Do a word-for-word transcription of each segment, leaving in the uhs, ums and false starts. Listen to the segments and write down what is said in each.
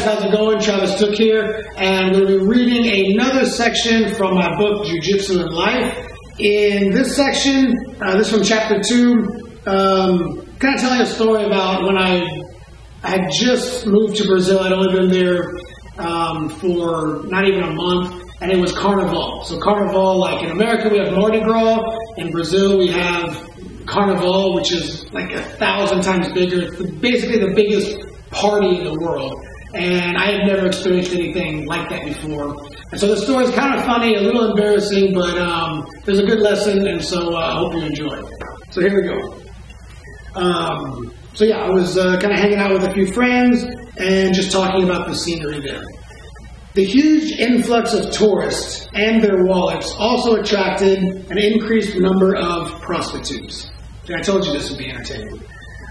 guys, how's it going? Travis Took here, and I'm going to be reading another section from my book, Jiu-Jitsu and Life. In this section, uh, this from chapter two, um, kind of telling a story about when I had just moved to Brazil. I'd only been there um, for not even a month, and it was Carnival. So Carnival, like in America, we have Mardi Gras. In Brazil, we have Carnival, which is like a thousand times bigger. It's basically the biggest party in the world. And I had never experienced anything like that before. And so the story is kind of funny, a little embarrassing, but um, there's a good lesson, and so I uh, hope you enjoy it. So here we go. Um, so yeah, I was uh, kind of hanging out with a few friends and just talking about the scenery there. The huge influx of tourists and their wallets also attracted an increased number of prostitutes. I told you this would be entertaining.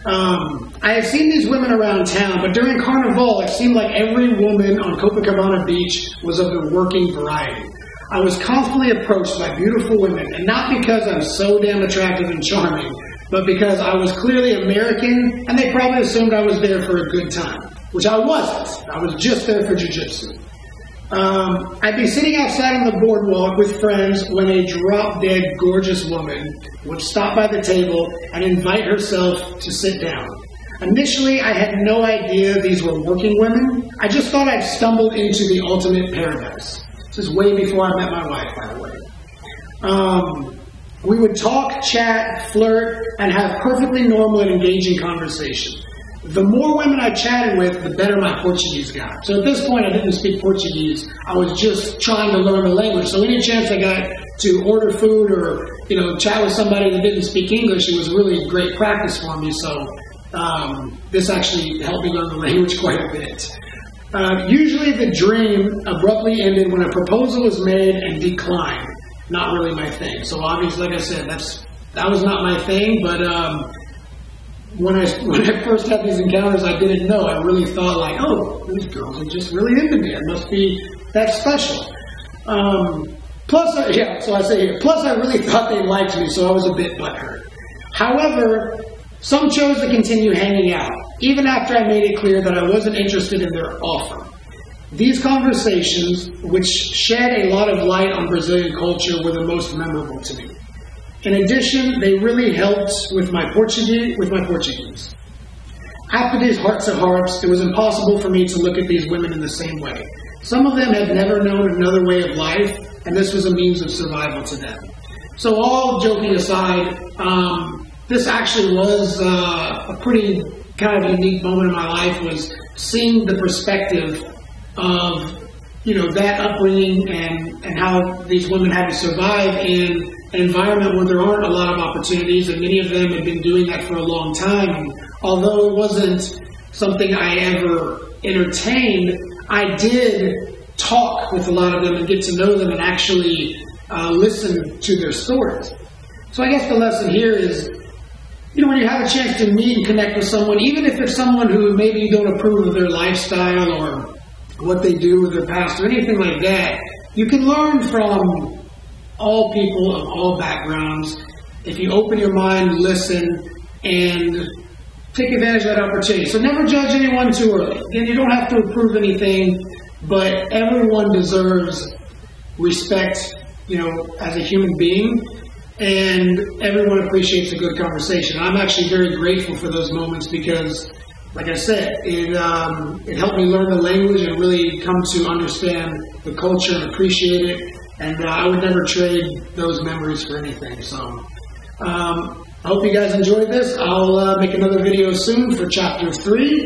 Um, I have seen these women around town, but during Carnival, it seemed like every woman on Copacabana Beach was of the working variety. I was constantly approached by beautiful women, and not because I'm so damn attractive and charming, but because I was clearly American, and they probably assumed I was there for a good time, which I wasn't. I was just there for jiu-jitsu. Um, I'd be sitting outside on the boardwalk with friends when a drop-dead gorgeous woman would stop by the table and invite herself to sit down. Initially, I had no idea these were working women. I just thought I'd stumbled into the ultimate paradise. This is way before I met my wife, by the way. Um, we would talk, chat, flirt, and have perfectly normal and engaging conversation. The more women I chatted with, the better my Portuguese got. So at this point, I didn't speak Portuguese. I was just trying to learn the language. So any chance I got to order food or, you know, chat with somebody that didn't speak English, it was really great practice for me. So um, this actually helped me learn the language quite a bit. Uh, usually the dream abruptly ended when a proposal was made and declined. Not really my thing. So obviously, like I said, that's that was not my thing, but... Um, When I, when I first had these encounters, I didn't know. I really thought like, oh, these girls are just really into me. I must be that special. Um, plus, I, yeah, so I say here, plus I really thought they liked me, so I was a bit butthurt. However, some chose to continue hanging out, even after I made it clear that I wasn't interested in their offer. These conversations, which shed a lot of light on Brazilian culture, were the most memorable to me. In addition, they really helped with my Portuguese. With my Portuguese. After these hearts of hearts, it was impossible for me to look at these women in the same way. Some of them had never known another way of life, and this was a means of survival to them. So all joking aside, um, this actually was uh, a pretty kind of unique moment in my life, was seeing the perspective of, you know, that upbringing and, and how these women had to survive in an environment where there aren't a lot of opportunities, and many of them have been doing that for a long time. And although it wasn't something I ever entertained, I did talk with a lot of them and get to know them and actually uh, listen to their stories. So I guess the lesson here is, you know, when you have a chance to meet and connect with someone, even if it's someone who maybe you don't approve of their lifestyle or what they do with their past or anything like that, you can learn from all people of all backgrounds, if you open your mind, listen, and take advantage of that opportunity. So never judge anyone too early. Again, you don't have to approve anything, but everyone deserves respect, you know, as a human being, and everyone appreciates a good conversation. I'm actually very grateful for those moments because, like I said, it um, it helped me learn the language and really come to understand the culture and appreciate it. And uh, I would never trade those memories for anything. So um, I hope you guys enjoyed this. I'll uh, make another video soon for chapter three.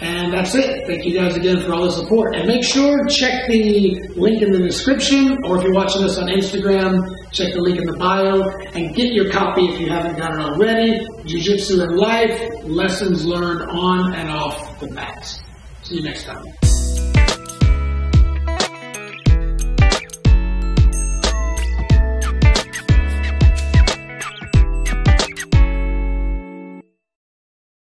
And that's it. Thank you guys again for all the support. And make sure to check the link in the description, or if you're watching this on Instagram, check the link in the bio and get your copy if you haven't got it already. Jiu-Jitsu and Life, lessons learned on and off the mat. See you next time.